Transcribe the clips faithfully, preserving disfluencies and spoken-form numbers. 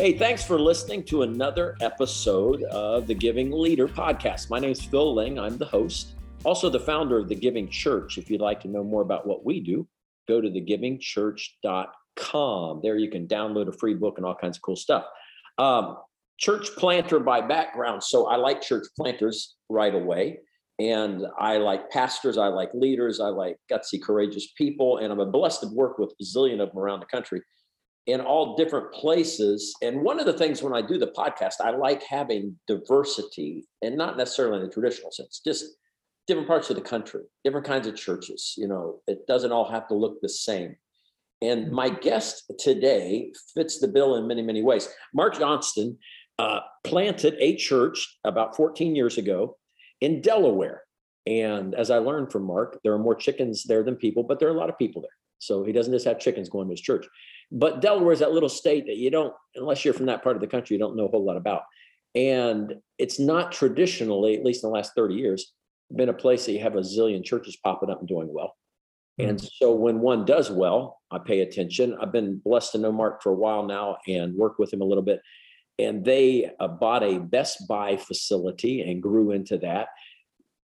Hey, thanks for listening to another episode of the Giving Leader podcast. My name is Phil Ling. I'm the host, also the founder of The Giving Church. If you'd like to know more about what we do, go to the giving church dot com. There you can download a free book and all kinds of cool stuff. Um, church planter by background. So I like church planters right away. And I like pastors, I like leaders, I like gutsy, courageous people. And I'm blessed to work with a zillion of them around the country in all different places. And one of the things when I do the podcast, I like having diversity, and not necessarily in the traditional sense, just different parts of the country, different kinds of churches. You know, it doesn't all have to look the same. And my guest today fits the bill in many, many ways. Mark Johnston uh, planted a church about fourteen years ago in Delaware. And as I learned from Mark, there are more chickens there than people, but there are a lot of people there. So he doesn't just have chickens going to his church. But Delaware is that little state that you don't, unless you're from that part of the country, you don't know a whole lot about. And it's not traditionally, at least in the last thirty years, been a place that you have a zillion churches popping up and doing well. Mm-hmm. And so when one does well, I pay attention. I've been blessed to know Mark for a while now and work with him a little bit. And they uh, bought a Best Buy facility and grew into that.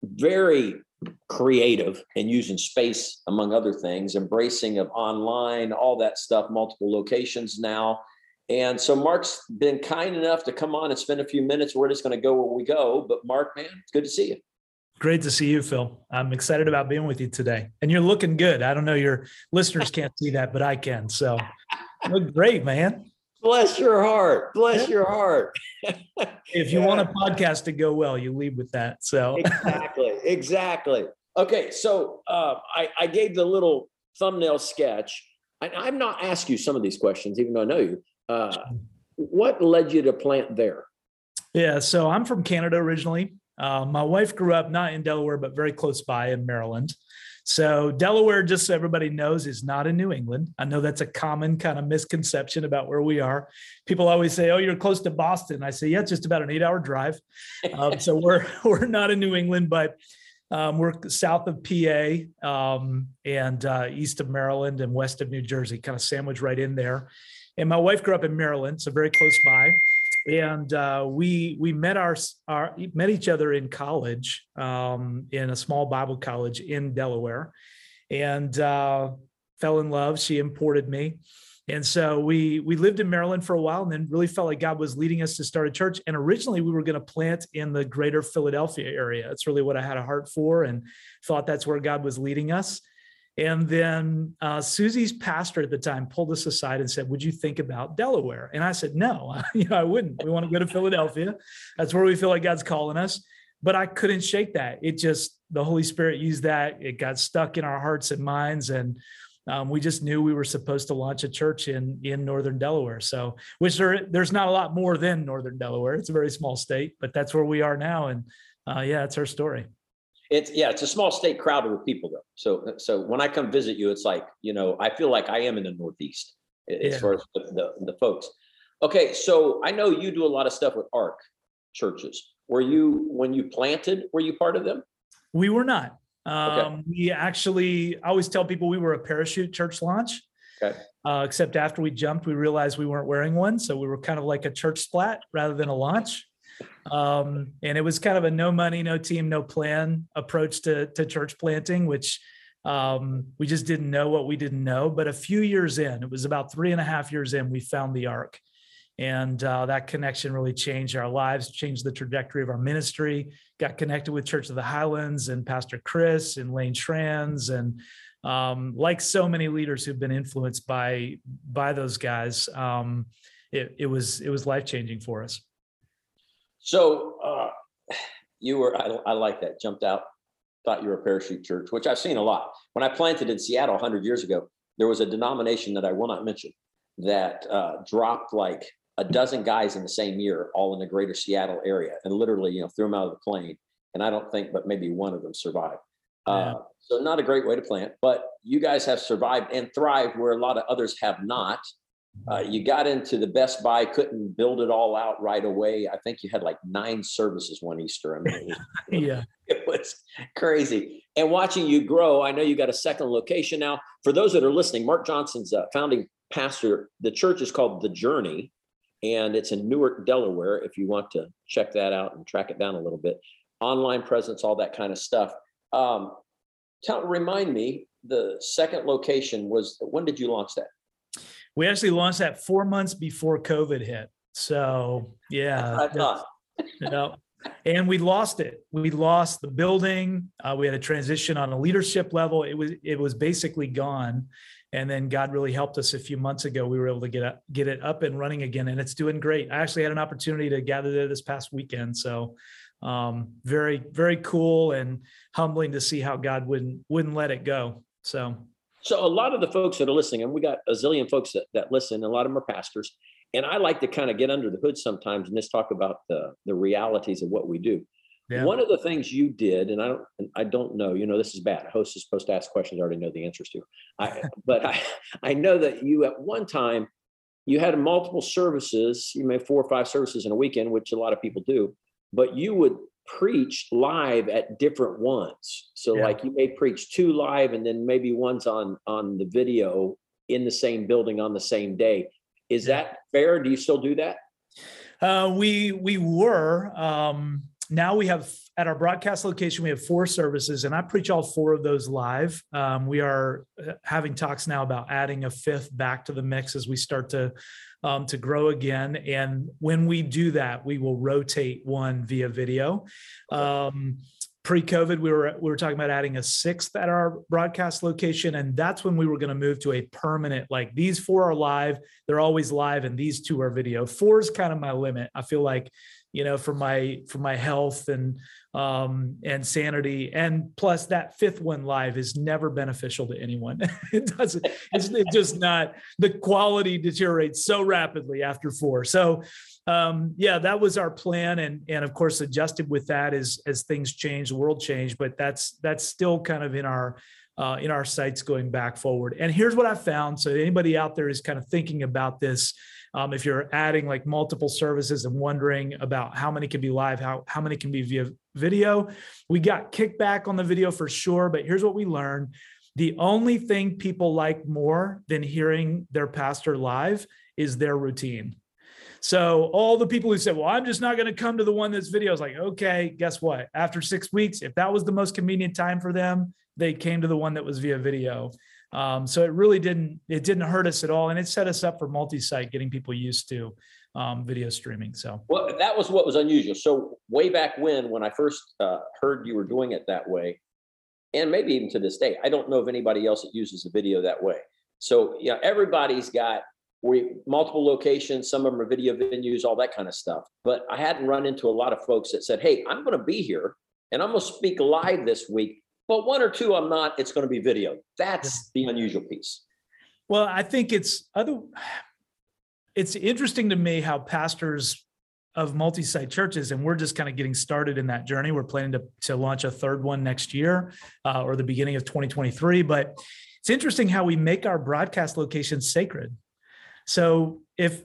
Very creative and using space, among other things, embracing of online, all that stuff, multiple locations now. And so Mark's been kind enough to come on and spend a few minutes. We're just going to go where we go. But Mark, man, it's good to see you. Great to see you, Phil. I'm excited about being with you today. And you're looking good. I don't know, your listeners can't see that, but I can. So you look great, man. Bless your heart. Bless your heart. If you yeah. want a podcast to go well, you lead with that. So exactly, exactly. Okay, so uh, I, I gave the little thumbnail sketch. I, I'm not asking you some of these questions, even though I know you. Uh, what led you to plant there? Yeah, so I'm from Canada originally. Uh, my wife grew up not in Delaware, but very close by in Maryland. So Delaware, just so everybody knows, is not in New England. I know that's a common kind of misconception about where we are. People always say, "Oh, you're close to Boston." I say, "Yeah, it's just about an eight-hour drive." Um, so we're we're not in New England, but um, we're south of P A um, and uh, east of Maryland and west of New Jersey, kind of sandwiched right in there. And my wife grew up in Maryland, so very close by. And uh, we we met our, our met each other in college um, in a small Bible college in Delaware, and uh, fell in love. She imported me, and so we we lived in Maryland for a while, and then really felt like God was leading us to start a church. And originally, we were going to plant in the greater Philadelphia area. That's really what I had a heart for, and thought that's where God was leading us. And then uh, Susie's pastor at the time pulled us aside and said, "Would you think about Delaware?" And I said, "No, you know, I wouldn't. We want to go to Philadelphia. That's where we feel like God's calling us." But I couldn't shake that. It just, the Holy Spirit used that. It got stuck in our hearts and minds. And um, we just knew we were supposed to launch a church in in northern Delaware. So, which there, there's not a lot more than northern Delaware. It's a very small state, but that's where we are now. And uh, yeah, it's her story. It's yeah, it's a small state crowded with people though. So so when I come visit you, it's like, you know, I feel like I am in the Northeast as yeah. far as the, the, the folks. Okay, so I know you do a lot of stuff with A R C churches. Were you, when you planted, were you part of them? We were not. Um, okay. We actually, I always tell people we were a parachute church launch. Okay. Uh, except after we jumped, we realized we weren't wearing one. So we were kind of like a church splat rather than a launch. Um, and it was kind of a no money, no team, no plan approach to, to church planting, which um, we just didn't know what we didn't know. But a few years in, it was about three and a half years in, we found the A R C. And uh, that connection really changed our lives, changed the trajectory of our ministry, got connected with Church of the Highlands and Pastor Chris and Lane Trans. And um, like so many leaders who've been influenced by, by those guys, um, it, it was, it was life-changing for us. So uh, you were, I, I like that, jumped out, thought you were a parachute church, which I've seen a lot. When I planted in Seattle one hundred years ago, there was a denomination that I will not mention that uh, dropped like a dozen guys in the same year, all in the greater Seattle area, and literally, you know, threw them out of the plane. And I don't think, but maybe one of them survived. Yeah. Uh, so not a great way to plant, but you guys have survived and thrived where a lot of others have not. Uh, you got into the Best Buy, couldn't build it all out right away. I think you had like nine services one Easter. I mean, it was, yeah, it was crazy. And watching you grow, I know you got a second location now. For those that are listening, Mark Johnson's uh, founding pastor. The church is called The Journey, and it's in Newark, Delaware, if you want to check that out and track it down a little bit. Online presence, all that kind of stuff. Um, tell, remind me, the second location was, when did you launch that? We actually launched that four months before COVID hit. So yeah, I thought. You know, and we lost it. We lost the building. Uh, we had a transition on a leadership level. It was it was basically gone. And then God really helped us a few months ago. We were able to get up, get it up and running again, and it's doing great. I actually had an opportunity to gather there this past weekend. So um, very, very cool and humbling to see how God wouldn't wouldn't let it go. So, so a lot of the folks that are listening, and we got a zillion folks that, that listen, a lot of them are pastors. And I like to kind of get under the hood sometimes and just talk about the, the realities of what we do. Yeah. One of the things you did, and I don't, and I don't know, you know, this is bad. A host is supposed to ask questions I already know the answers to. I, but I, I know that you at one time, you had multiple services, you made four or five services in a weekend, which a lot of people do, but you would preach live at different ones. So yeah. like you may preach two live and then maybe one's on, on the video in the same building on the same day. Is yeah. that fair? Do you still do that? Uh, we we were. Um, now we have, at our broadcast location, we have four services, and I preach all four of those live. Um, we are having talks now about adding a fifth back to the mix as we start to um, to grow again. And when we do that, we will rotate one via video. Um, Pre-COVID, we were we were talking about adding a sixth at our broadcast location, and that's when we were going to move to a permanent, like these four are live, they're always live, and these two are video. Four is kind of my limit. I feel like, you know, for my for my health and um, and sanity, and plus that fifth one live is never beneficial to anyone. It doesn't. It's just not. The quality deteriorates so rapidly after four. So. Um, yeah, that was our plan. And, and of course, adjusted with that as, as things change, the world changed, but that's, that's still kind of in our, uh, in our sights going back forward. And here's what I found. So anybody out there is kind of thinking about this. Um, if you're adding like multiple services and wondering about how many can be live, how, how many can be via video, we got kickback on the video for sure. But here's what we learned. The only thing people like more than hearing their pastor live is their routine. So all the people who said, well, I'm just not going to come to the one that's video, is like, okay, guess what? After six weeks, if that was the most convenient time for them, they came to the one that was via video. Um, so it really didn't, it didn't hurt us at all. And it set us up for multi-site, getting people used to um, video streaming. So well, that was what was unusual. So way back when, when I first uh, heard you were doing it that way, and maybe even to this day, I don't know of anybody else that uses the video that way. So, you know, everybody's got, We multiple locations, some of them are video venues, all that kind of stuff. But I hadn't run into a lot of folks that said, hey, I'm going to be here and I'm going to speak live this week, but one or two I'm not, it's going to be video. That's the unusual piece. Well, I think it's other. It's interesting to me how pastors of multi-site churches, and we're just kind of getting started in that journey. We're planning to, to launch a third one next year uh, or the beginning of twenty twenty-three. But it's interesting how we make our broadcast locations sacred. So if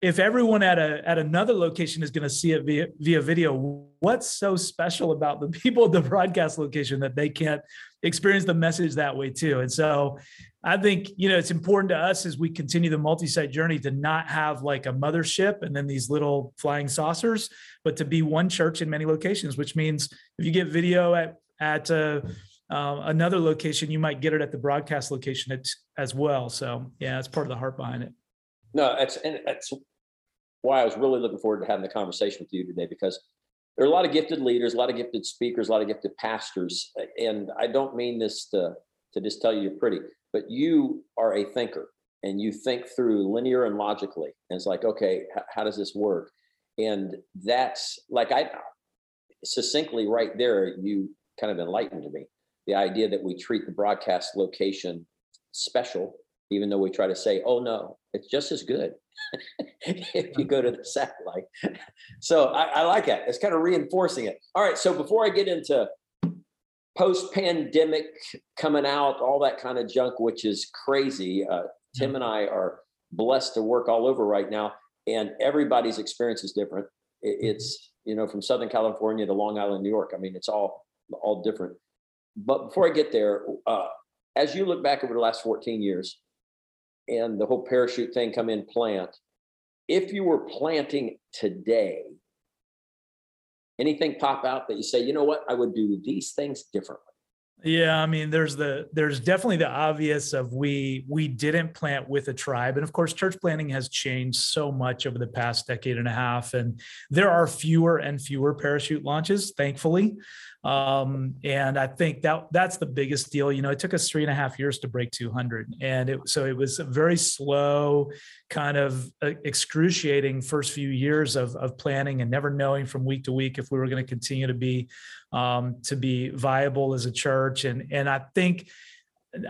if everyone at a at another location is going to see it via, via video, what's so special about the people at the broadcast location that they can't experience the message that way too? And so I think, you know, it's important to us as we continue the multi-site journey to not have like a mothership and then these little flying saucers, but to be one church in many locations, which means if you get video at at uh, uh, another location, you might get it at the broadcast location at, as well. So yeah, that's part of the heart behind it. No, that's, and that's why I was really looking forward to having the conversation with you today, because there are a lot of gifted leaders, a lot of gifted speakers, a lot of gifted pastors. And I don't mean this to, to just tell you you're pretty, but you are a thinker and you think through linear and logically. And it's like, okay, h- how does this work? And that's like, I succinctly right there, you kind of enlightened me. The idea that we treat the broadcast location special, even though we try to say, oh, no, it's just as good if you go to the satellite. So I, I like that. It's kind of reinforcing it. All right. So before I get into post-pandemic coming out, all that kind of junk, which is crazy, uh, Tim and I are blessed to work all over right now, and everybody's experience is different. It, it's, you know, from Southern California to Long Island, New York. I mean, it's all, all different. But before I get there, uh, as you look back over the last fourteen years, and the whole parachute thing come in plant, if you were planting today, anything pop out that you say, you know what, I would do these things differently? Yeah, I mean, there's the there's definitely the obvious of we we didn't plant with a tribe. And of course, church planting has changed so much over the past decade and a half. And there are fewer and fewer parachute launches, thankfully. Um, and I think that that's the biggest deal. You know, it took us three and a half years to break two hundred. And it, so it was a very slow, kind of excruciating first few years of, of planning and never knowing from week to week if we were going to continue to be, um, to be viable as a church. And, and I think,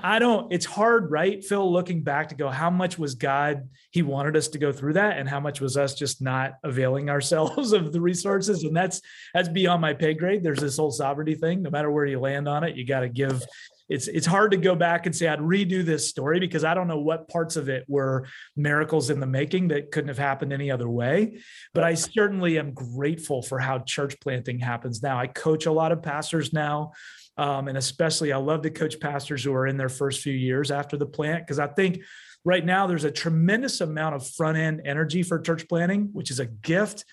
I don't, it's hard, right, Phil, looking back to go, how much was God, he wanted us to go through that, and how much was us just not availing ourselves of the resources? And that's, that's beyond my pay grade. There's this whole sovereignty thing. No matter where you land on it, you got to give. It's, it's hard to go back and say, I'd redo this story, because I don't know what parts of it were miracles in the making that couldn't have happened any other way. But I certainly am grateful for how church planting happens now. I coach a lot of pastors now. Um, and especially I love to coach pastors who are in their first few years after the plant, because I think right now there's a tremendous amount of front end energy for church planting, which is a gift.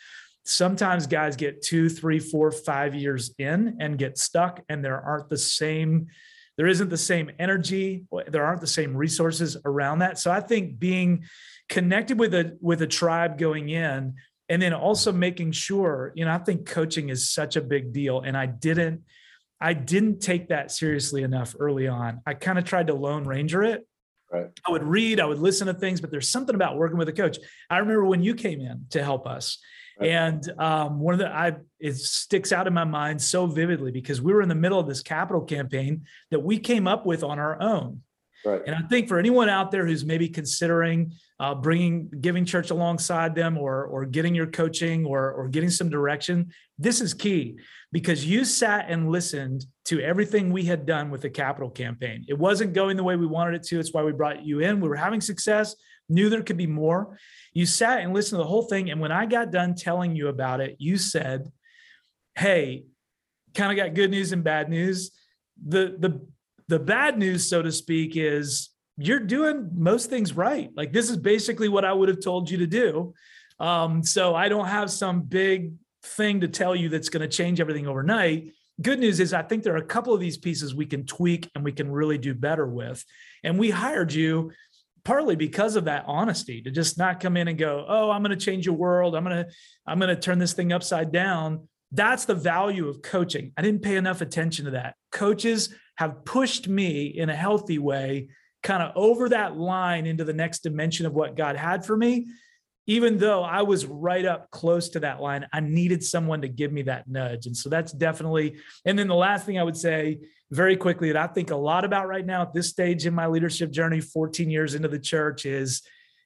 Sometimes guys get two, three, four, five years in and get stuck, and there aren't the same, there isn't the same energy. There aren't the same resources around that. So I think being connected with a, with a tribe going in, and then also making sure, you know, I think coaching is such a big deal. And I didn't, I didn't take that seriously enough early on. I kind of tried to Lone Ranger it. Right. I would read, I would listen to things, but there's something about working with a coach. I remember when you came in to help us. Right. And um, one of the, I, it sticks out in my mind so vividly, because we were in the middle of this capital campaign that we came up with on our own. Right. And I think for anyone out there who's maybe considering uh, bringing Giving Church alongside them, or or getting your coaching, or or getting some direction, this is key, because you sat and listened to everything we had done with the capital campaign. It wasn't going the way we wanted it to. It's why we brought you in. We were having success, knew there could be more. You sat and listened to the whole thing. And when I got done telling you about it, you said, hey, kind of got good news and bad news. The, the, The bad news, so to speak, is you're doing most things right. Like, this is basically what I would have told you to do. Um, so I don't have some big thing to tell you that's going to change everything overnight. Good news is I think there are a couple of these pieces we can tweak and we can really do better with. And we hired you partly because of that honesty, to just not come in and go, oh, I'm going to change your world. I'm going to, I'm going to turn this thing upside down. That's the value of coaching. I didn't pay enough attention to that. Coaches have pushed me in a healthy way, kind of over that line into the next dimension of what God had for me. Even though I was right up close to that line, I needed someone to give me that nudge. And so that's definitely, and then the last thing I would say very quickly that I think a lot about right now at this stage in my leadership journey, fourteen years into the church, is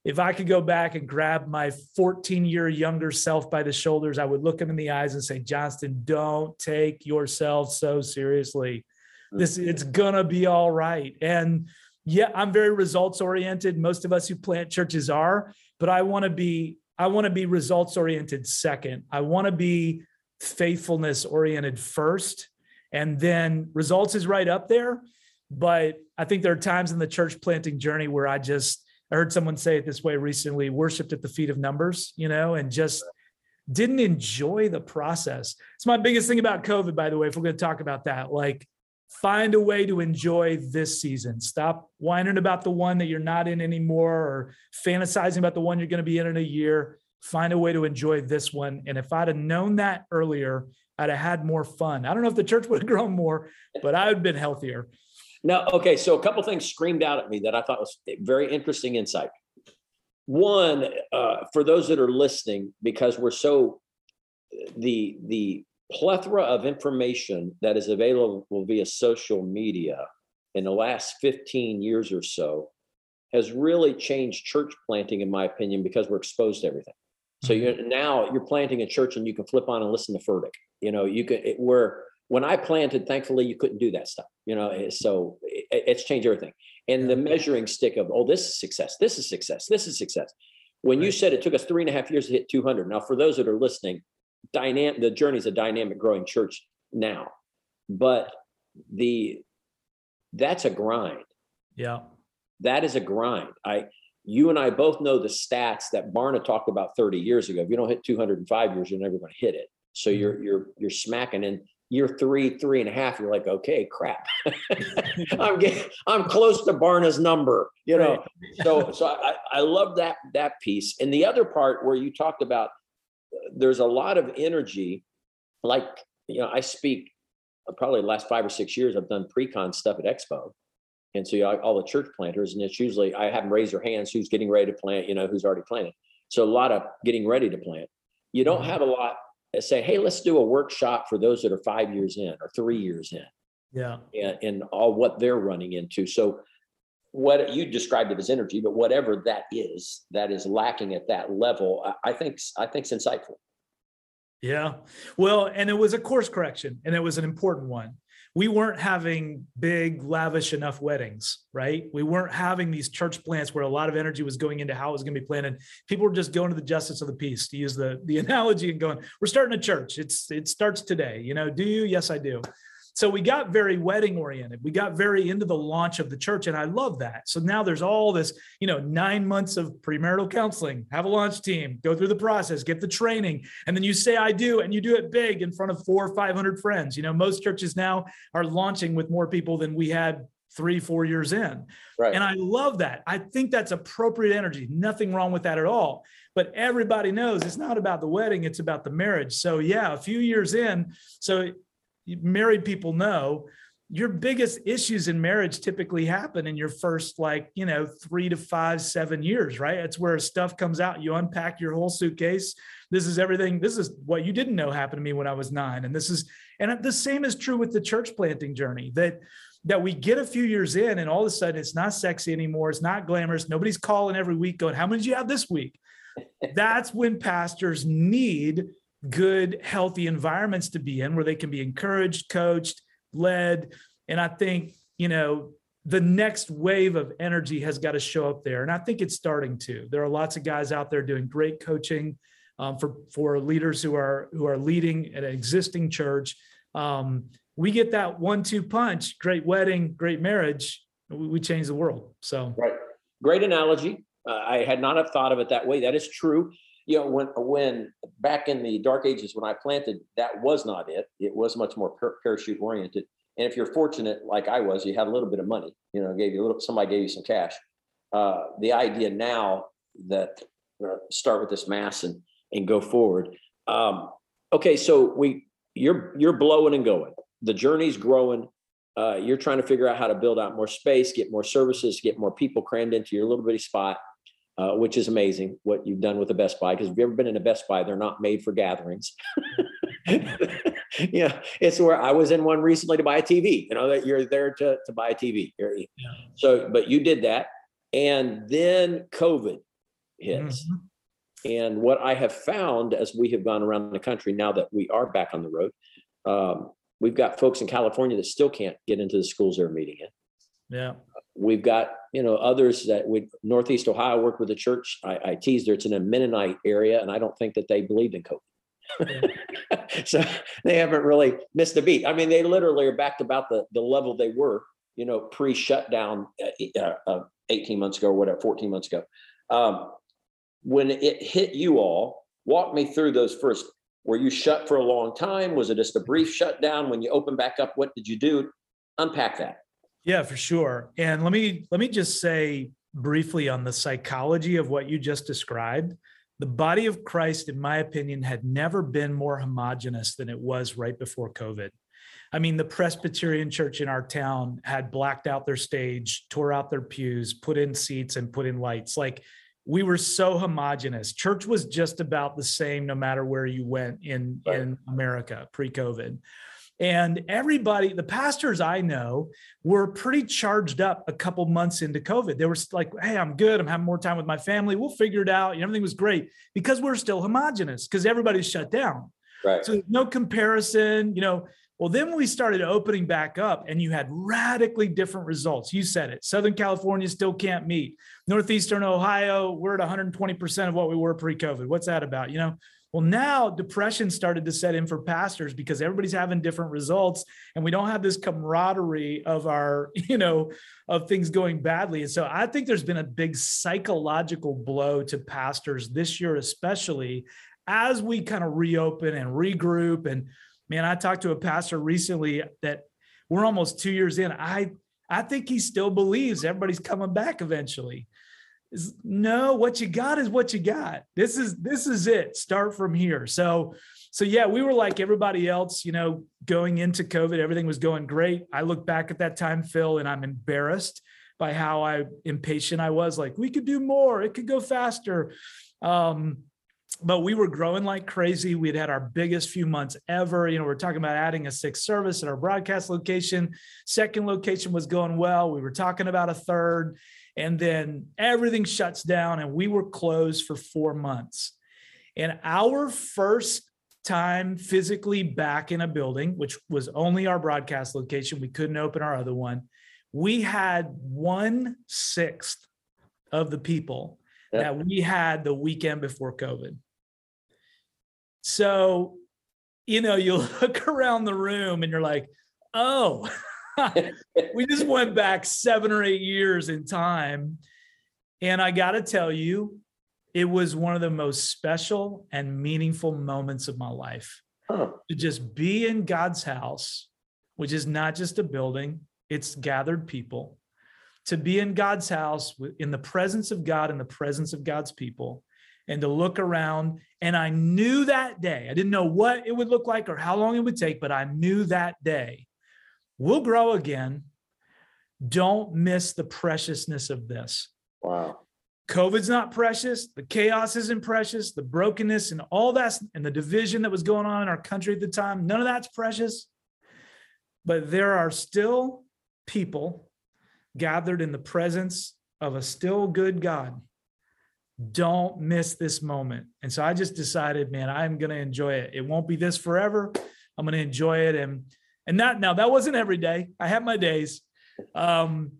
if I could go back and grab my fourteen year younger self by the shoulders, I would look him in the eyes and say, Johnston, don't take yourself so seriously. This, it's gonna be all right. And yeah, I'm very results oriented. Most of us who plant churches are, but I want to be, I want to be results oriented second. I want to be faithfulness oriented first, and then results is right up there. But I think there are times in the church planting journey where I just, I heard someone say it this way recently, worshiped at the feet of numbers, you know, and just didn't enjoy the process. It's my biggest thing about COVID, by the way, if we're going to talk about that, like, find a way to enjoy this season. Stop whining about the one that you're not in anymore, or fantasizing about the one you're going to be in in a year. Find a way to enjoy this one. And if I'd have known that earlier, I'd have had more fun. I don't know if the church would have grown more, but I would have been healthier. Now, okay, so a couple of things screamed out at me that I thought was very interesting insight. One, uh, for those that are listening, because we're so, the the plethora of information that is available via social media in the last fifteen years or so has really changed church planting, in my opinion, because we're exposed to everything. So you're, now you're planting a church and you can flip on and listen to Furtick. You know, you can, it, where when I planted, thankfully you couldn't do that stuff, you know, so it, it's changed everything. And the measuring stick of, oh, this is success, this is success, this is success. When you said it took us three and a half years to hit two hundred. Now, for those that are listening, Dynamic, the Journey is a dynamic growing church now, but the that's a grind. Yeah, that is a grind. I you and I both know the stats that Barna talked about thirty years ago. If you don't hit two hundred five years, you're never going to hit it. So you're you're you're smacking in year three, three and a half. You're like, okay, crap, I'm getting, I'm close to Barna's number, you know. Right. so so I, I love that that piece. And the other part where you talked about, there's a lot of energy. Like, you know, I speak probably the last five or six years. I've done pre-con stuff at Expo. And so you know, all the church planters, and it's usually I have them raise their hands who's getting ready to plant, you know, who's already planted. So a lot of getting ready to plant. You don't have a lot that say, hey, let's do a workshop for those that are five years in or three years in. Yeah. And, and all what they're running into. So what you described it as energy, but whatever that is, that is lacking at that level, I, I think I think it's insightful. Yeah. Well, and it was a course correction, and it was an important one. We weren't having big, lavish enough weddings, right? We weren't having these church plants where a lot of energy was going into how it was going to be planted. People were just going to the justice of the peace, to use the, the analogy, and going, we're starting a church. It's It starts today. You know, do you? Yes, I do. So we got very wedding oriented. We got very into the launch of the church. And I love that. So now there's all this, you know, nine months of premarital counseling, have a launch team, go through the process, get the training. And then you say, I do, and you do it big in front of four or five hundred friends. You know, most churches now are launching with more people than we had three, four years in. Right. And I love that. I think that's appropriate energy. Nothing wrong with that at all. But everybody knows it's not about the wedding. It's about the marriage. So yeah, a few years in. So married people know your biggest issues in marriage typically happen in your first, like, you know, three to five, seven years, right? That's where stuff comes out. You unpack your whole suitcase. This is everything. This is what you didn't know happened to me when I was nine. And this is, and the same is true with the church planting journey, that, that we get a few years in and all of a sudden it's not sexy anymore. It's not glamorous. Nobody's calling every week going, how many did you have this week? That's when pastors need good, healthy environments to be in where they can be encouraged, coached, led. And I think, you know, the next wave of energy has got to show up there. And I think it's starting to. There are lots of guys out there doing great coaching um, for, for leaders who are who are leading at an existing church. Um, we get that one two punch, great wedding, great marriage. We, we change the world. So right. Great analogy. Uh, I had not have thought of it that way. That is true. You know, when when back in the dark ages, when I planted, that was not it. It was much more par- parachute oriented. And if you're fortunate, like I was, you have a little bit of money, you know, gave you a little, somebody gave you some cash. Uh, the idea now that uh, start with this mass and, and go forward. Um, okay. So we, you're, you're blowing and going, the journey's growing. Uh, you're trying to figure out how to build out more space, get more services, get more people crammed into your little bitty spot. Uh, which is amazing what you've done with the Best Buy, because if you've ever been in a Best Buy, they're not made for gatherings. Yeah, it's where I was in one recently to buy a T V. You know that you're there to, to buy a T V. You're, yeah. So, but you did that, and then COVID hits. Mm-hmm. And what I have found as we have gone around the country now that we are back on the road, um, we've got folks in California that still can't get into the schools they're meeting in. Yeah. We've got, you know, others that we, Northeast Ohio worked with a church. I, I teased her, it's in a Mennonite area, and I don't think that they believed in COVID. So they haven't really missed a beat. I mean, they literally are back to about the, the level they were, you know, pre-shutdown uh, uh, eighteen months ago or whatever, fourteen months ago. Um, when it hit you all, walk me through those first. Were you shut for a long time? Was it just a brief shutdown? When you opened back up, what did you do? Unpack that. Yeah, for sure. And let me let me just say briefly on the psychology of what you just described. The body of Christ, in my opinion, had never been more homogenous than it was right before COVID. I mean, the Presbyterian church in our town had blacked out their stage, tore out their pews, put in seats, and put in lights. Like, we were so homogenous. Church was just about the same no matter where you went in, right. in America pre-COVID. And everybody, the pastors I know, were pretty charged up a couple months into COVID. They were like, hey, I'm good. I'm having more time with my family. We'll figure it out. And everything was great because we're still homogenous because everybody's shut down. Right. So there's no comparison, you know. Well, then when we started opening back up and you had radically different results. You said it. Southern California still can't meet. Northeastern Ohio, we're at one hundred twenty percent of what we were pre-COVID. What's that about, you know? Well, now depression started to set in for pastors because everybody's having different results and we don't have this camaraderie of our, you know, of things going badly. And so I think there's been a big psychological blow to pastors this year, especially as we kind of reopen and regroup. And man, I talked to a pastor recently that we're almost two years in. I, I think he still believes everybody's coming back eventually. No, what you got is what you got. This is, this is it. Start from here. So, so yeah, we were like everybody else, you know, going into COVID, everything was going great. I look back at that time, Phil, and I'm embarrassed by how I impatient I was. Like, we could do more. It could go faster. Um, but we were growing like crazy. We'd had our biggest few months ever. You know, we're talking about adding a sixth service at our broadcast location. Second location was going well. We were talking about a third. And then everything shuts down and we were closed for four months. And our first time physically back in a building, which was only our broadcast location, we couldn't open our other one, we had one sixth of the people yep. that we had the weekend before COVID. So, you know, you look around the room and you're like, oh, we just went back seven or eight years in time. And I got to tell you, it was one of the most special and meaningful moments of my life. Huh. To just be in God's house, which is not just a building, it's gathered people. To be in God's house, in the presence of God, in the presence of God's people, and to look around. And I knew that day, I didn't know what it would look like or how long it would take, but I knew that day, we'll grow again. Don't miss the preciousness of this. Wow. COVID's not precious. The chaos isn't precious. The brokenness and all that and the division that was going on in our country at the time, none of that's precious. But there are still people gathered in the presence of a still good God. Don't miss this moment. And so I just decided, man, I'm going to enjoy it. It won't be this forever. I'm going to enjoy it. And And that now that wasn't every day. I had my days. Um,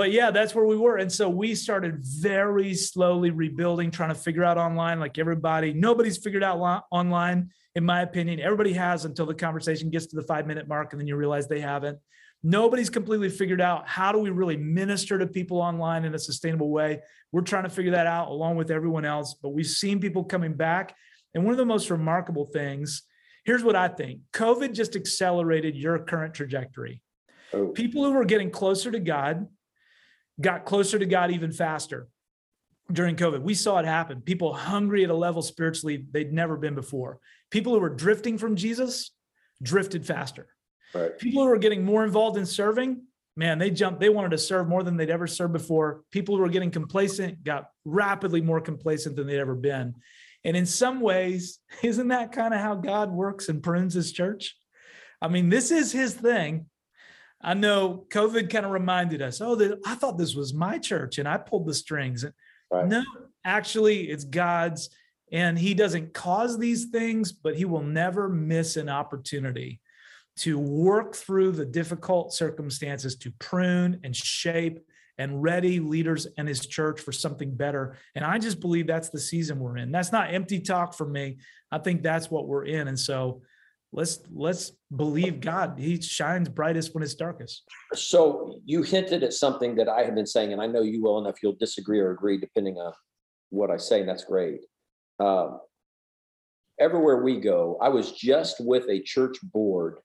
but yeah, that's where we were. And so we started very slowly rebuilding, trying to figure out online, like everybody, nobody's figured out lo- online, in my opinion. Everybody has until the conversation gets to the five minute mark and then you realize they haven't. Nobody's completely figured out how do we really minister to people online in a sustainable way. We're trying to figure that out along with everyone else, but we've seen people coming back. And one of the most remarkable things, here's what I think. COVID just accelerated your current trajectory. Oh. People who were getting closer to God got closer to God even faster during COVID. We saw it happen. People hungry at a level spiritually they'd never been before. People who were drifting from Jesus drifted faster. Right. People who were getting more involved in serving, man, they jumped. They wanted to serve more than they'd ever served before. People who were getting complacent got rapidly more complacent than they'd ever been. And in some ways, isn't that kind of how God works and prunes his church? I mean, this is his thing. I know COVID kind of reminded us, oh, that I thought this was my church and I pulled the strings. Right. No, actually, it's God's, and he doesn't cause these things, but he will never miss an opportunity to work through the difficult circumstances to prune and shape and ready leaders and his church for something better. And I just believe that's the season we're in. That's not empty talk for me. I think that's what we're in. And so let's, let's believe God. He shines brightest when it's darkest. So you hinted at something that I have been saying, and I know you well enough, you'll disagree or agree depending on what I say. And that's great. Um, everywhere we go, I was just with a church board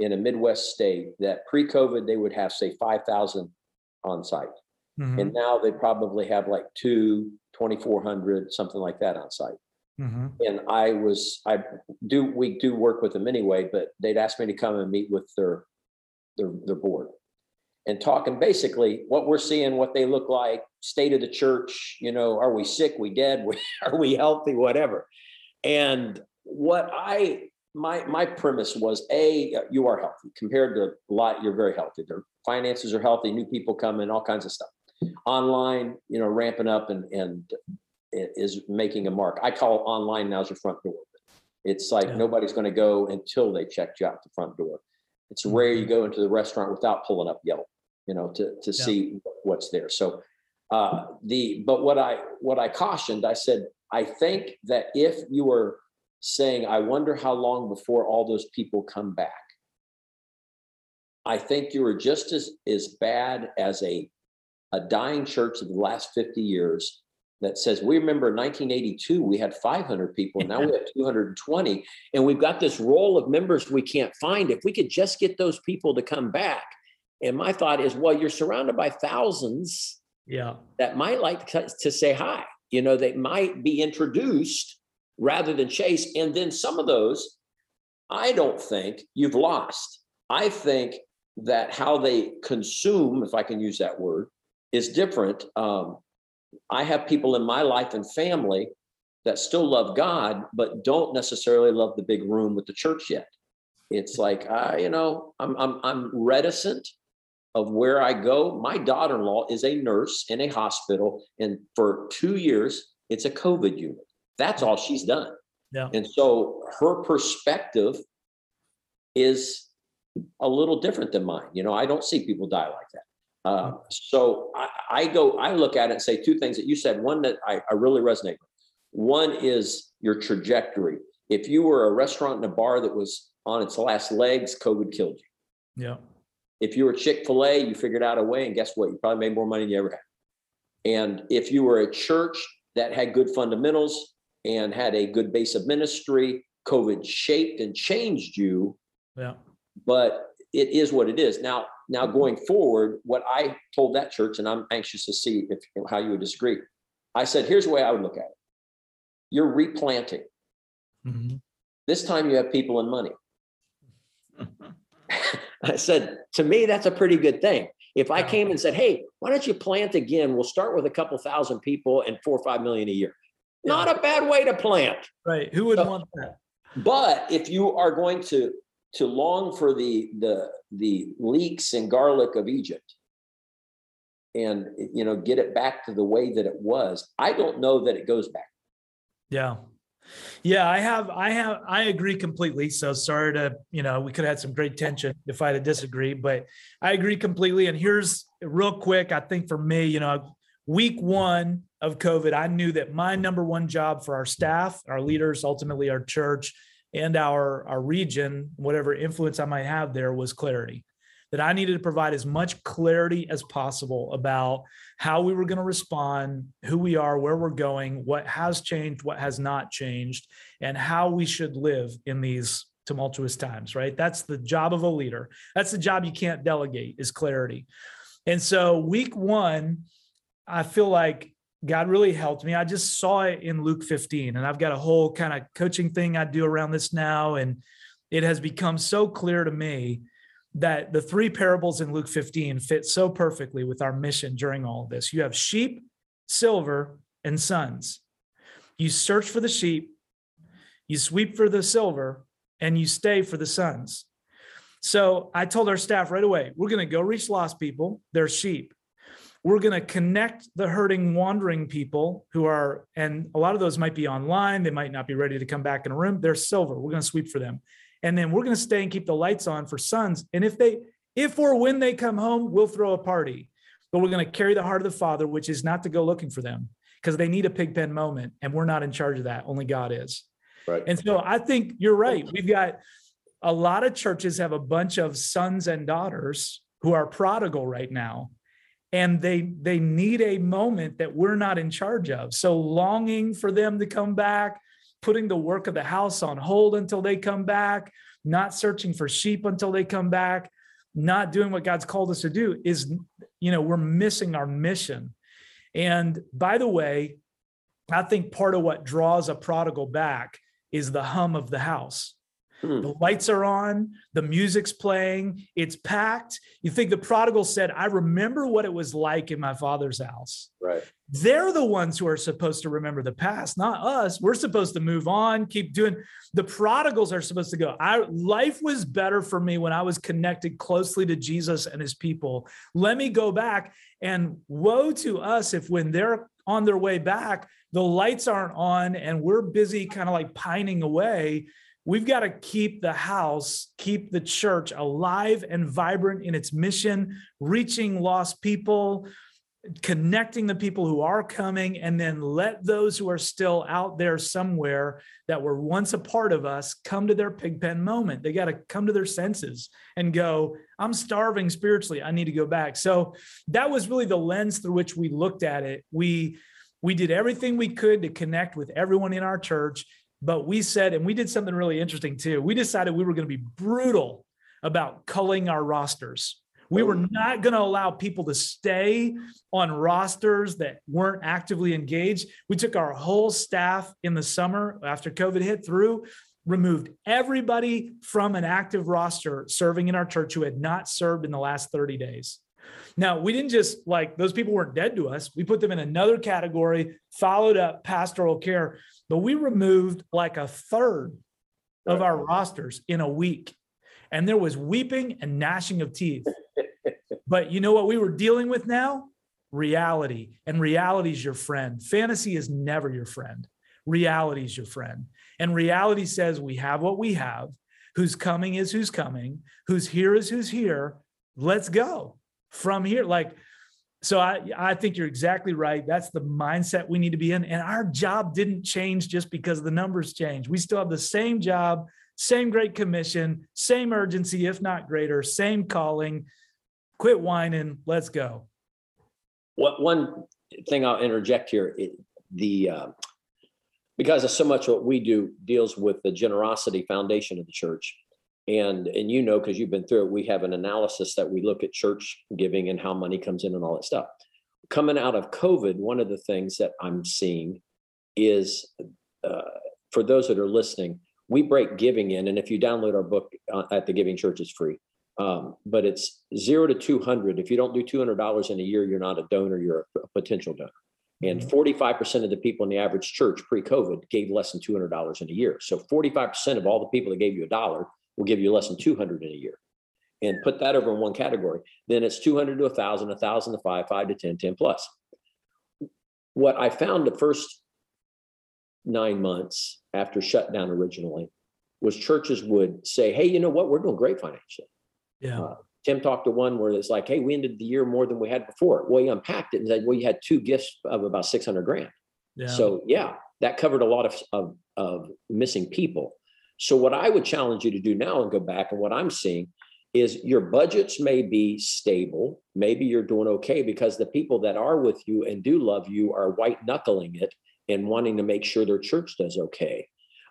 in a Midwest state that pre-COVID, they would have say five thousand on site. Mm-hmm. And now they probably have like two, twenty-four hundred, something like that on site. Mm-hmm. And I was, I do, we do work with them anyway, but they'd asked me to come and meet with their, their, their board and talk. And basically what we're seeing, what they look like, state of the church, you know, are we sick, we dead, we, are we healthy, whatever. And what I, my, my premise was, A, you are healthy compared to a lot. You're very healthy. They're, finances are healthy, new people come in, all kinds of stuff. Online, you know, ramping up and and is making a mark. I call online now as your front door. It's like yeah. nobody's going to go until they check you out the front door. It's mm-hmm. rare you go into the restaurant without pulling up Yelp, you know, to to yeah. see what's there. So uh, the but what I what I cautioned, I said, I think that if you are saying, I wonder how long before all those people come back, I think you are just as, as bad as a, a dying church of the last fifty years that says, we remember in nineteen eighty-two, we had five hundred people, now we have two hundred twenty, and we've got this roll of members we can't find. If we could just get those people to come back. And my thought is, well, you're surrounded by thousands yeah. that might like to, to say hi. You know, they might be introduced rather than chased. And then some of those, I don't think you've lost. I think that how they consume, if I can use that word, is different. Um, I have people in my life and family that still love God, but don't necessarily love the big room with the church yet. It's like, uh, you know, I'm, I'm, I'm reticent of where I go. My daughter-in-law is a nurse in a hospital, and for two years, it's a COVID unit. That's all she's done. Yeah. And so her perspective is a little different than mine. You know, I don't see people die like that. Uh, so I, I go, I look at it and say two things that you said, one that I, I really resonate with. One is your trajectory. If you were a restaurant and a bar that was on its last legs, COVID killed you. Yeah. If you were Chick-fil-A, you figured out a way, and guess what? You probably made more money than you ever had. And if you were a church that had good fundamentals and had a good base of ministry, COVID shaped and changed you. Yeah. But it is what it is. Now, Now, going forward, what I told that church, and I'm anxious to see if how you would disagree. I said, here's the way I would look at it. You're replanting. Mm-hmm. This time you have people and money. I said, to me, that's a pretty good thing. If I came and said, hey, why don't you plant again? We'll start with a couple thousand people and four or five million a year. Yeah. Not a bad way to plant. Right. Who wouldn't so, want that? But if you are going to to long for the the the leeks and garlic of Egypt and, you know, get it back to the way that it was, I don't know that it goes back. Yeah. Yeah, I have, I have, I agree completely. So sorry to, you know, we could have had some great tension if I had disagreed, but I agree completely. And here's real quick, I think for me, you know, week one of COVID, I knew that my number one job for our staff, our leaders, ultimately our church, and our, our region, whatever influence I might have there, was clarity. That I needed to provide as much clarity as possible about how we were going to respond, who we are, where we're going, what has changed, what has not changed, and how we should live in these tumultuous times, right? That's the job of a leader. That's the job you can't delegate, is clarity. And so week one, I feel like God really helped me. I just saw it in Luke fifteen, and I've got a whole kind of coaching thing I do around this now. And it has become so clear to me that the three parables in Luke fifteen fit so perfectly with our mission during all of this. You have sheep, silver, and sons. You search for the sheep, you sweep for the silver, and you stay for the sons. So I told our staff right away, we're going to go reach lost people, they're sheep. We're going to connect the hurting, wandering people who are, and a lot of those might be online. They might not be ready to come back in a room. They're silver. We're going to sweep for them. And then we're going to stay and keep the lights on for sons. And if they, if or when they come home, we'll throw a party, but we're going to carry the heart of the Father, which is not to go looking for them because they need a pig pen moment. And we're not in charge of that. Only God is. Right. And so I think you're right. We've got a lot of churches have a bunch of sons and daughters who are prodigal right now. And they they need a moment that we're not in charge of. So longing for them to come back, putting the work of the house on hold until they come back, not searching for sheep until they come back, not doing what God's called us to do is, you know, we're missing our mission. And by the way, I think part of what draws a prodigal back is the hum of the house. The lights are on, the music's playing, it's packed. You think the prodigal said, I remember what it was like in my father's house. Right. They're the ones who are supposed to remember the past, not us. We're supposed to move on, keep doing. The prodigals are supposed to go, I, life was better for me when I was connected closely to Jesus and his people. Let me go back. And woe to us if when they're on their way back, the lights aren't on and we're busy kind of like pining away. We've got to keep the house, keep the church alive and vibrant in its mission, reaching lost people, connecting the people who are coming, and then let those who are still out there somewhere that were once a part of us come to their pig pen moment. They got to come to their senses and go, I'm starving spiritually. I need to go back. So that was really the lens through which we looked at it. We, we did everything we could to connect with everyone in our church, but we said, and we did something really interesting too. We decided we were going to be brutal about culling our rosters. We were not going to allow people to stay on rosters that weren't actively engaged. We took our whole staff in the summer after COVID hit through, removed everybody from an active roster serving in our church who had not served in the last thirty days. Now, we didn't just like, those people weren't dead to us. We put them in another category, followed up pastoral care, but we removed like a third of our rosters in a week. And there was weeping and gnashing of teeth. But you know what we were dealing with now? Reality. And reality is your friend. Fantasy is never your friend. Reality is your friend. And reality says we have what we have. Who's coming is who's coming. Who's here is who's here. Let's go from here. Like, so I, I think you're exactly right. That's the mindset we need to be in. And our job didn't change just because the numbers changed. We still have the same job, same Great Commission, same urgency, if not greater, same calling. Quit whining. Let's go. What one thing I'll interject here, it, the uh, because of so much what we do deals with the generosity foundation of the church. And, and you know, because you've been through it, we have an analysis that we look at church giving and how money comes in and all that stuff. Coming out of COVID, one of the things that I'm seeing is, uh, for those that are listening, we break giving in. And if you download our book uh, at The Giving Church, it's free. Um, but it's zero to two hundred. If you don't do two hundred dollars in a year, you're not a donor, you're a potential donor. And forty-five percent of the people in the average church pre-COVID gave less than two hundred dollars in a year. So forty-five percent of all the people that gave you a dollar will give you less than two hundred in a year. And put that over in one category. Then it's two hundred to one thousand, one thousand to five, five to ten, ten plus. What I found the first nine months after shutdown originally was churches would say, hey, you know what? We're doing great financially. Yeah. Uh, Tim talked to one where it's like, hey, we ended the year more than we had before. Well, he unpacked it and said, well, you had two gifts of about six hundred grand. Yeah. So yeah, that covered a lot of, of, of missing people. So what I would challenge you to do now and go back, and what I'm seeing is your budgets may be stable. Maybe you're doing okay because the people that are with you and do love you are white knuckling it and wanting to make sure their church does okay.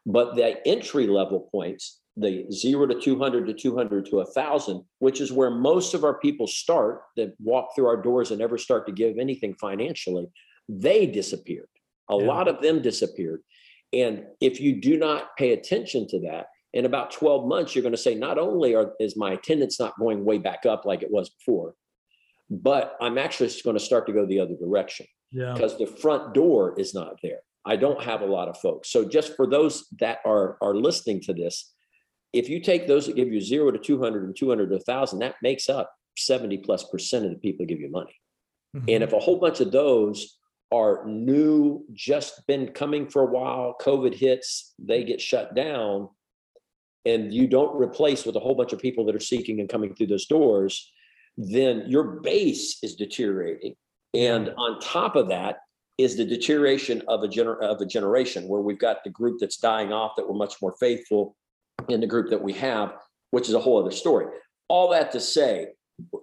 But the entry level points, the zero to two hundred to two hundred to one thousand, which is where most of our people start that walk through our doors and never start to give anything financially, they disappeared. A yeah. lot of them disappeared. And if you do not pay attention to that, in about twelve months, you're going to say, not only are, is my attendance not going way back up like it was before, but I'm actually going to start to go the other direction yeah. because the front door is not there. I don't have a lot of folks. So just for those that are, are listening to this, if you take those that give you zero to two hundred and two hundred to one thousand, that makes up seventy plus percent of the people that give you money. Mm-hmm. And if a whole bunch of those are new, just been coming for a while, COVID hits, they get shut down, and you don't replace with a whole bunch of people that are seeking and coming through those doors, then your base is deteriorating. And on top of that is the deterioration of a, gener- of a generation where we've got the group that's dying off that were much more faithful in the group that we have, which is a whole other story. All that to say,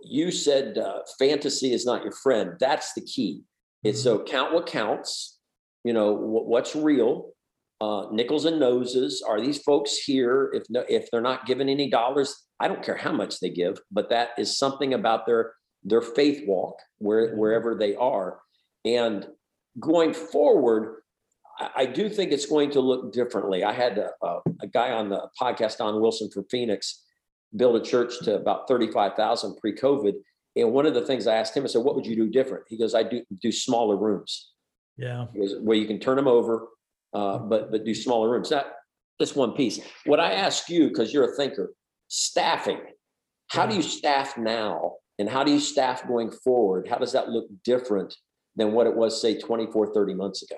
you said uh, fantasy is not your friend. That's the key. It's so count what counts, you know, what, what's real, uh, nickels and noses. Are these folks here? If no, if they're not giving any dollars, I don't care how much they give, but that is something about their, their faith walk where, wherever they are. And going forward, I do think it's going to look differently. I had a, a, a guy on the podcast, Don Wilson from Phoenix, build a church to about thirty-five thousand pre-COVID. And one of the things I asked him, I said, what would you do different? He goes, I do do smaller rooms. Yeah. Goes, where you can turn them over, uh, but, but do smaller rooms. Not just one piece. What I ask you, because you're a thinker, staffing. How yeah. do you staff now? And how do you staff going forward? How does that look different than what it was, say, twenty-four, thirty months ago?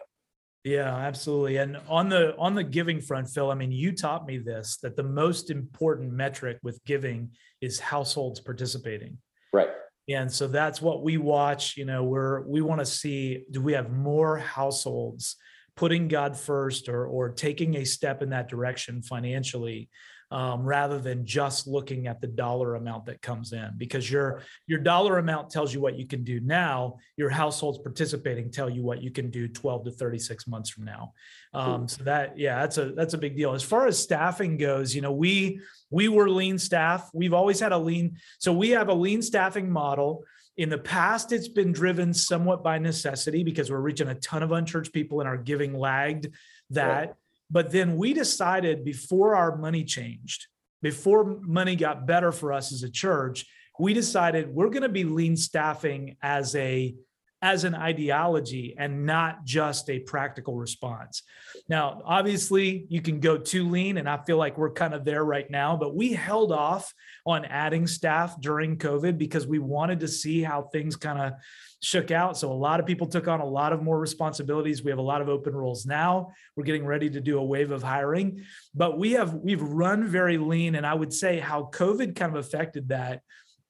Yeah, absolutely. And on the on the giving front, Phil, I mean, you taught me this, that the most important metric with giving is households participating. Right. And so that's what we watch. You know, we're, we want to see, do we have more households putting God first or, or taking a step in that direction financially, um, rather than just looking at the dollar amount that comes in, because your, your dollar amount tells you what you can do now. Your households participating tell you what you can do twelve to thirty-six months from now. Um, so that, yeah, that's a, that's a big deal. As far as staffing goes, you know, we, we were lean staff. We've always had a lean. So we have a lean staffing model. In the past, it's been driven somewhat by necessity because we're reaching a ton of unchurched people and our giving lagged that. Right. But then we decided before our money changed, before money got better for us as a church, we decided we're going to be lean staffing as a as an ideology and not just a practical response. Now, obviously, you can go too lean, and I feel like we're kind of there right now, but we held off on adding staff during COVID because we wanted to see how things kind of shook out. So a lot of people took on a lot of more responsibilities. We have a lot of open roles now. We're getting ready to do a wave of hiring, but we have we've run very lean, and I would say how COVID kind of affected that.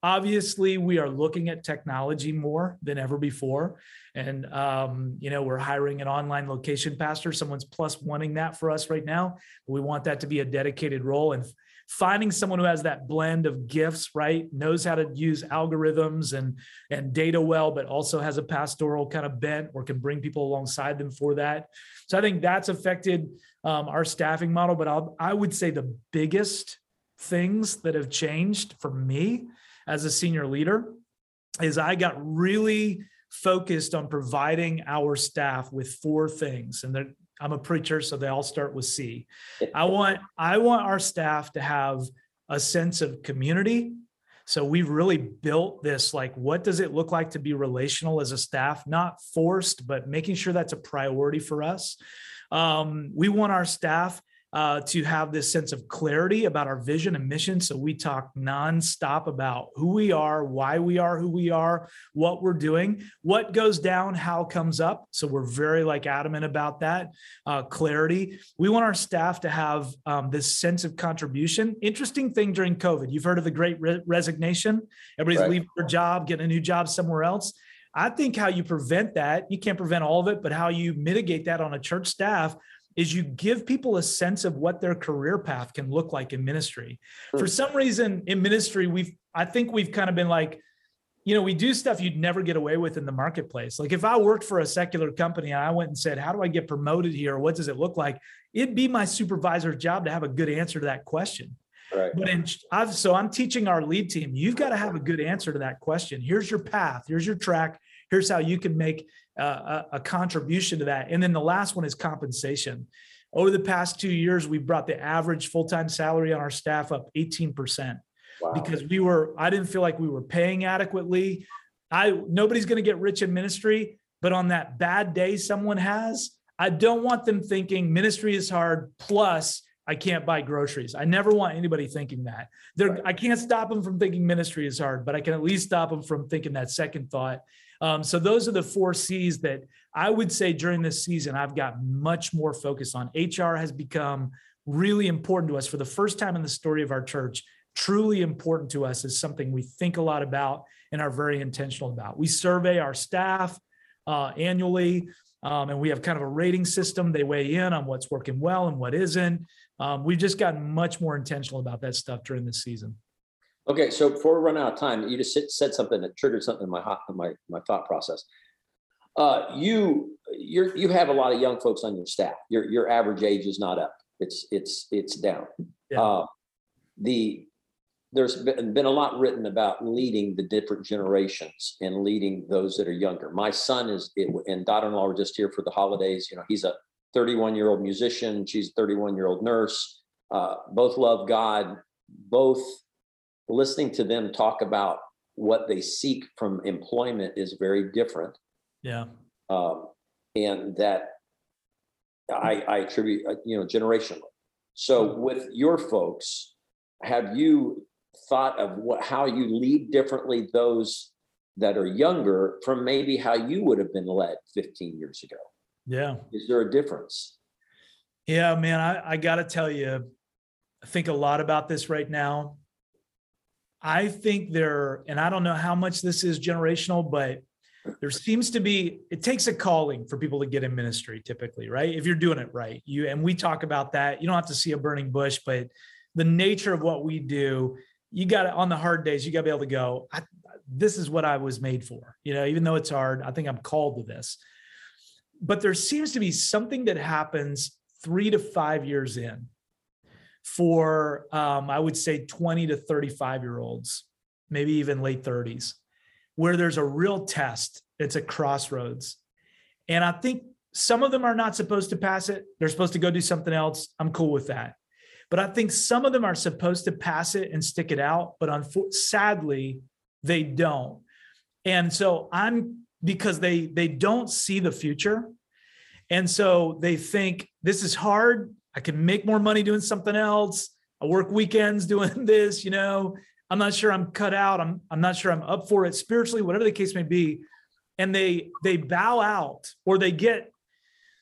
Obviously, we are looking at technology more than ever before. And, um, you know, we're hiring an online location pastor. Someone's plus wanting that for us right now. We want that to be a dedicated role. And finding someone who has that blend of gifts, right, knows how to use algorithms and, and data well, but also has a pastoral kind of bent or can bring people alongside them for that. So I think that's affected um, our staffing model. But I'll, I would say the biggest things that have changed for me as a senior leader is I got really focused on providing our staff with four things. And I'm a preacher, so they all start with C. I want, I want our staff to have a sense of community. So we've really built this, like, what does it look like to be relational as a staff? Not forced, but making sure that's a priority for us. Um, we want our staff Uh, to have this sense of clarity about our vision and mission. So we talk nonstop about who we are, why we are who we are, what we're doing, what goes down, how comes up. So we're very like adamant about that uh, clarity. We want our staff to have um, this sense of contribution. Interesting thing during COVID, you've heard of the Great Re- Resignation. Everybody's right. leaving their job, getting a new job somewhere else. I think how you prevent that, you can't prevent all of it, but how you mitigate that on a church staff is you give people a sense of what their career path can look like in ministry. For some reason in ministry, we've, I think we've kind of been like, you know, we do stuff you'd never get away with in the marketplace. Like if I worked for a secular company and I went and said, how do I get promoted here? What does it look like? It'd be my supervisor's job to have a good answer to that question. Right. But in, I've, so I'm teaching our lead team, you've got to have a good answer to that question. Here's your path. Here's your track. Here's how you can make uh, a, a contribution to that. And then the last one is compensation. Over the past two years, we brought the average full-time salary on our staff up eighteen percent. Wow. Because we were, I didn't feel like we were paying adequately. I, nobody's going to get rich in ministry, but on that bad day someone has, I don't want them thinking ministry is hard, plus I can't buy groceries. I never want anybody thinking that. Right. I can't stop them from thinking ministry is hard, but I can at least stop them from thinking that second thought. Um, so those are the four C's that I would say during this season, I've got much more focus on. H R has become really important to us for the first time in the story of our church. Truly important to us is something we think a lot about and are very intentional about. We survey our staff uh, annually, um, and we have kind of a rating system. They weigh in on what's working well and what isn't. Um, we've just gotten much more intentional about that stuff during this season. Okay, so before we run out of time, you just said something that triggered something in my hot, my my thought process. Uh, you you you have a lot of young folks on your staff. Your your average age is not up. It's it's it's down. Yeah. Uh, the there's been, been a lot written about leading the different generations and leading those that are younger. My son is and daughter-in-law were just here for the holidays. You know, he's a thirty-one-year-old musician. She's a thirty-one-year-old nurse. Uh, both love God. Both. Listening to them talk about what they seek from employment is very different. Yeah. Um, and that I, I attribute, you know, generationally. So with your folks, have you thought of what, how you lead differently those that are younger from maybe how you would have been led fifteen years ago? Yeah. Is there a difference? Yeah, man, I, I got to tell you, I think a lot about this right now. I think there, and I don't know how much this is generational, but there seems to be, it takes a calling for people to get in ministry typically, right? If you're doing it right. You, and we talk about that. You don't have to see a burning bush, but the nature of what we do, you got to, on the hard days, you got to be able to go, I, this is what I was made for. You know, even though it's hard, I think I'm called to this. But there seems to be something that happens three to five years in for, um, I would say twenty to thirty-five year olds, maybe even late thirties, where there's a real test. It's a crossroads. And I think some of them are not supposed to pass it. They're supposed to go do something else. I'm cool with that. But I think some of them are supposed to pass it and stick it out. But unfortunately, sadly, they don't. And so I'm, because they, they don't see the future. And so they think this is hard. I can make more money doing something else. I work weekends doing this, you know, I'm not sure I'm cut out. I'm, I'm not sure I'm up for it spiritually, whatever the case may be. And they, they bow out, or they get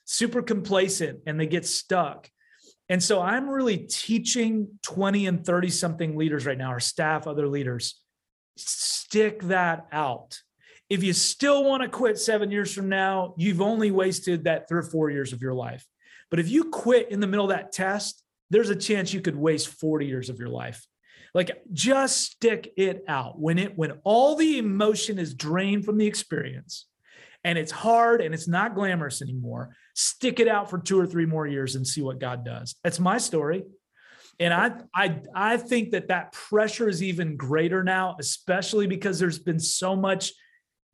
super complacent and they get stuck. And so I'm really teaching twenty and thirty something leaders right now, or staff, other leaders, stick that out. If you still want to quit seven years from now, you've only wasted that three or four years of your life. But if you quit in the middle of that test, there's a chance you could waste forty years of your life. Like, just stick it out. When it, when all the emotion is drained from the experience and it's hard and it's not glamorous anymore, stick it out for two or three more years and see what God does. That's my story. And I, I, I think that that pressure is even greater now, especially because there's been so much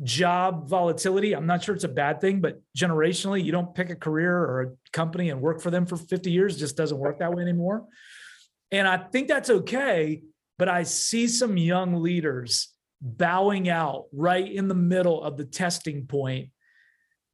job volatility. I'm not sure it's a bad thing, but generationally, you don't pick a career or a company and work for them for fifty years. It just doesn't work that way anymore. And I think that's okay. But I see some young leaders bowing out right in the middle of the testing point.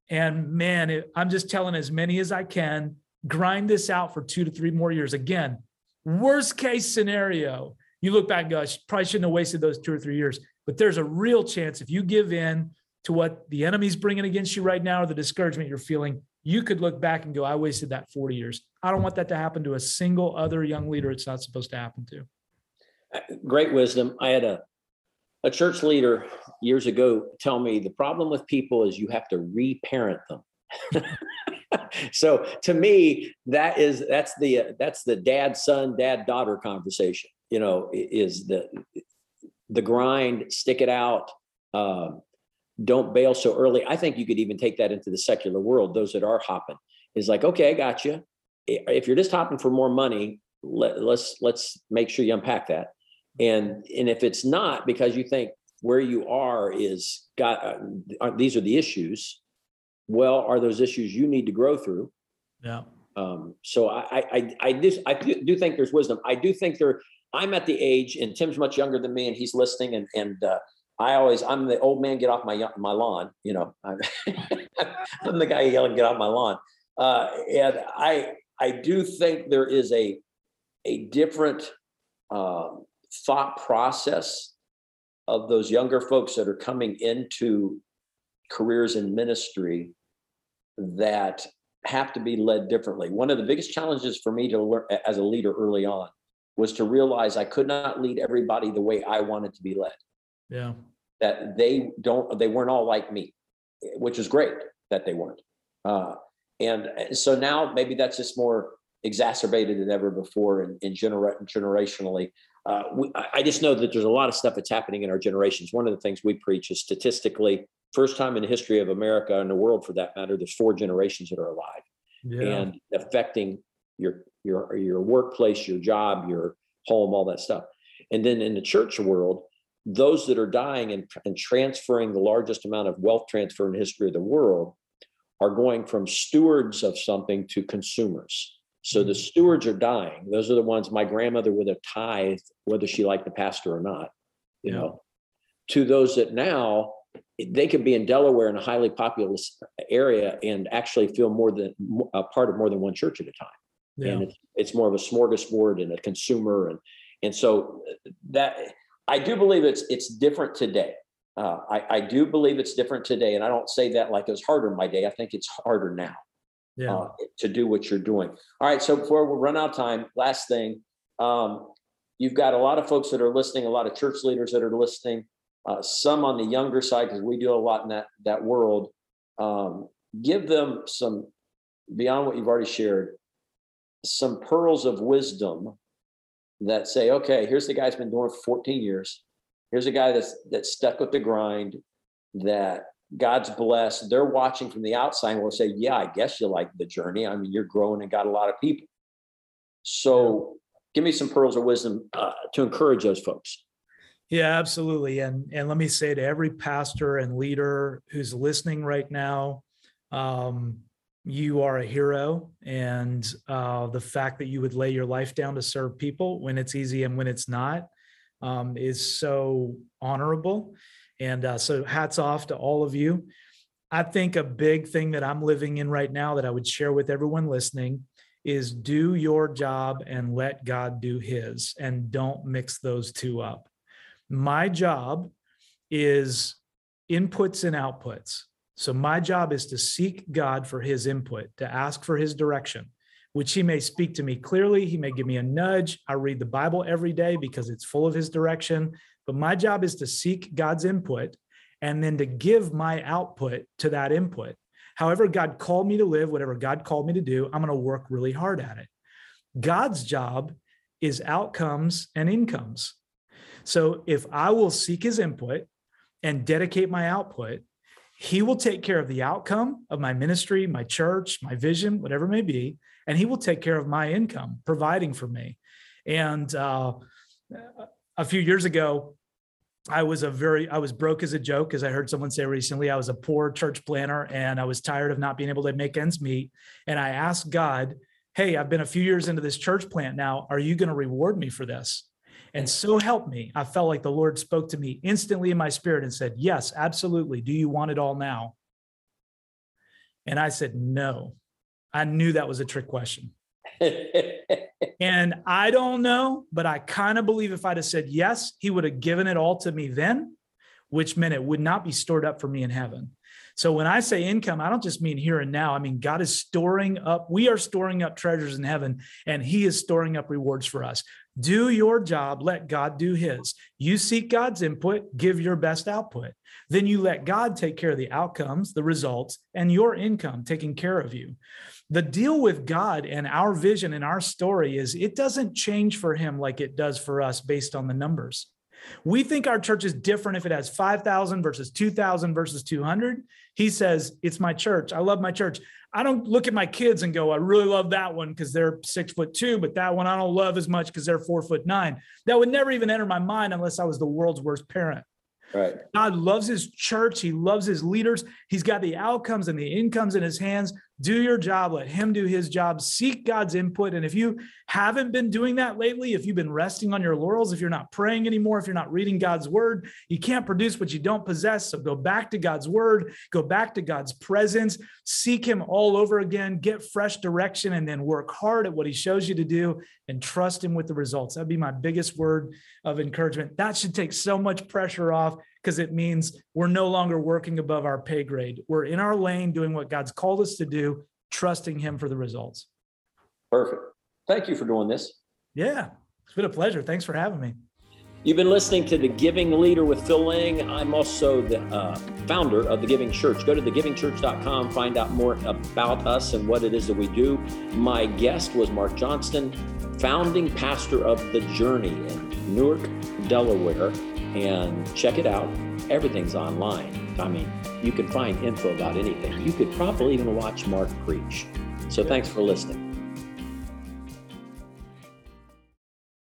And man, it, I'm just telling as many as I can, grind this out for two to three more years. Again, worst case scenario, you look back and go, I probably shouldn't have wasted those two or three years. But there's a real chance if you give in to what the enemy's bringing against you right now, or the discouragement you're feeling, you could look back and go, I wasted that forty years. I don't want that to happen to a single other young leader it's not supposed to happen to. Great wisdom. I had a, a church leader years ago tell me the problem with people is you have to reparent them. So to me, that is, that's the, uh, that's the dad, son, dad, daughter conversation, you know, is the, the grind, stick it out, uh, don't bail so early. I think you could even take that into the secular world. Those that are hopping is like, okay, I got you. If you're just hopping for more money, let, let's let's make sure you unpack that. And and if it's not because you think where you are is got uh, are, these are the issues. Well, are those issues you need to grow through? Yeah. Um, so I I I do I do think there's wisdom. I do think there. I'm at the age, and Tim's much younger than me, and he's listening. And and uh, I always, I'm the old man, get off my my lawn. You know, I'm, I'm the guy yelling, get off my lawn. Uh, and I I do think there is a a different uh, thought process of those younger folks that are coming into careers in ministry that have to be led differently. One of the biggest challenges for me to learn as a leader early on was to realize I could not lead everybody the way I wanted to be led. Yeah. That they don't, they weren't all like me, which is great that they weren't. Uh, and so now maybe that's just more exacerbated than ever before, and, and gener- generationally. Uh, we, I just know that there's a lot of stuff that's happening in our generations. One of the things we preach is statistically, first time in the history of America and the world for that matter, there's four generations that are alive. Yeah. And affecting your your your workplace, your job, your home, all that stuff. And then in the church world, those that are dying and, and transferring the largest amount of wealth transfer in the history of the world are going from stewards of something to consumers. So the stewards are dying. Those are the ones my grandmother would have tithed, whether she liked the pastor or not, you yeah. know, to those that now, they could be in Delaware in a highly populous area and actually feel more than a part of more than one church at a time. Yeah. And it's, it's more of a smorgasbord and a consumer. And and so that I do believe it's it's different today. Uh, I, I do believe it's different today. And I don't say that like it was harder in my day. I think it's harder now yeah. uh, to do what you're doing. All right. So before we run out of time, last thing, um, you've got a lot of folks that are listening, a lot of church leaders that are listening, uh, some on the younger side, because we do a lot in that, that world. Um, give them some, beyond what you've already shared, some pearls of wisdom that say, okay, here's the guy who's been doing it for fourteen years. Here's a guy that's, that's stuck with the grind, that God's blessed. They're watching from the outside and will say, yeah, I guess you like the journey. I mean, you're growing and got a lot of people. So give me some pearls of wisdom uh, to encourage those folks. Yeah, absolutely. And, and let me say to every pastor and leader who's listening right now, um, you are a hero, and uh, the fact that you would lay your life down to serve people when it's easy and when it's not um, is so honorable. And uh, so hats off to all of you. I think a big thing that I'm living in right now that I would share with everyone listening is do your job and let God do his, and don't mix those two up. My job is inputs and outputs. So my job is to seek God for his input, to ask for his direction, which he may speak to me clearly. He may give me a nudge. I read the Bible every day because it's full of his direction. But my job is to seek God's input and then to give my output to that input. However God called me to live, whatever God called me to do, I'm going to work really hard at it. God's job is outcomes and incomes. So if I will seek his input and dedicate my output, he will take care of the outcome of my ministry, my church, my vision, whatever it may be, and he will take care of my income, providing for me. And uh, a few years ago, I was a very, I was broke as a joke, as I heard someone say recently. I was a poor church planner, and I was tired of not being able to make ends meet. And I asked God, hey, I've been a few years into this church plant now. Are you going to reward me for this? And so help me. I felt like the Lord spoke to me instantly in my spirit and said, yes, absolutely. Do you want it all now? And I said, no. I knew that was a trick question. And I don't know, but I kind of believe if I'd have said yes, he would have given it all to me then, which meant it would not be stored up for me in heaven. So when I say income, I don't just mean here and now. I mean, God is storing up. We are storing up treasures in heaven, and he is storing up rewards for us. Do your job. Let God do his. You seek God's input, give your best output. Then you let God take care of the outcomes, the results, and your income taking care of you. The deal with God and our vision and our story is it doesn't change for him like it does for us based on the numbers. We think our church is different if it has five thousand versus two thousand versus two hundred. He says, it's my church. I love my church. I don't look at my kids and go, I really love that one because they're six foot two, but that one I don't love as much because they're four foot nine. That would never even enter my mind unless I was the world's worst parent. Right. God loves his church. He loves his leaders. He's got the outcomes and the incomes in his hands. Do your job. Let him do his job. Seek God's input. And if you haven't been doing that lately, if you've been resting on your laurels, if you're not praying anymore, if you're not reading God's word, you can't produce what you don't possess. So go back to God's word, go back to God's presence, seek him all over again, get fresh direction, and then work hard at what he shows you to do and trust him with the results. That'd be my biggest word of encouragement. That should take so much pressure off, because it means we're no longer working above our pay grade. We're in our lane doing what God's called us to do, trusting him for the results. Perfect. Thank you for doing this. Yeah, it's been a pleasure. Thanks for having me. You've been listening to The Giving Leader with Phil Ling. I'm also the uh, founder of The Giving Church. Go to the giving church dot com, find out more about us and what it is that we do. My guest was Mark Johnston, founding pastor of The Journey in Newark, Delaware. And check it out. Everything's online. I mean, you can find info about anything. You could probably even watch Mark preach. So thanks for listening.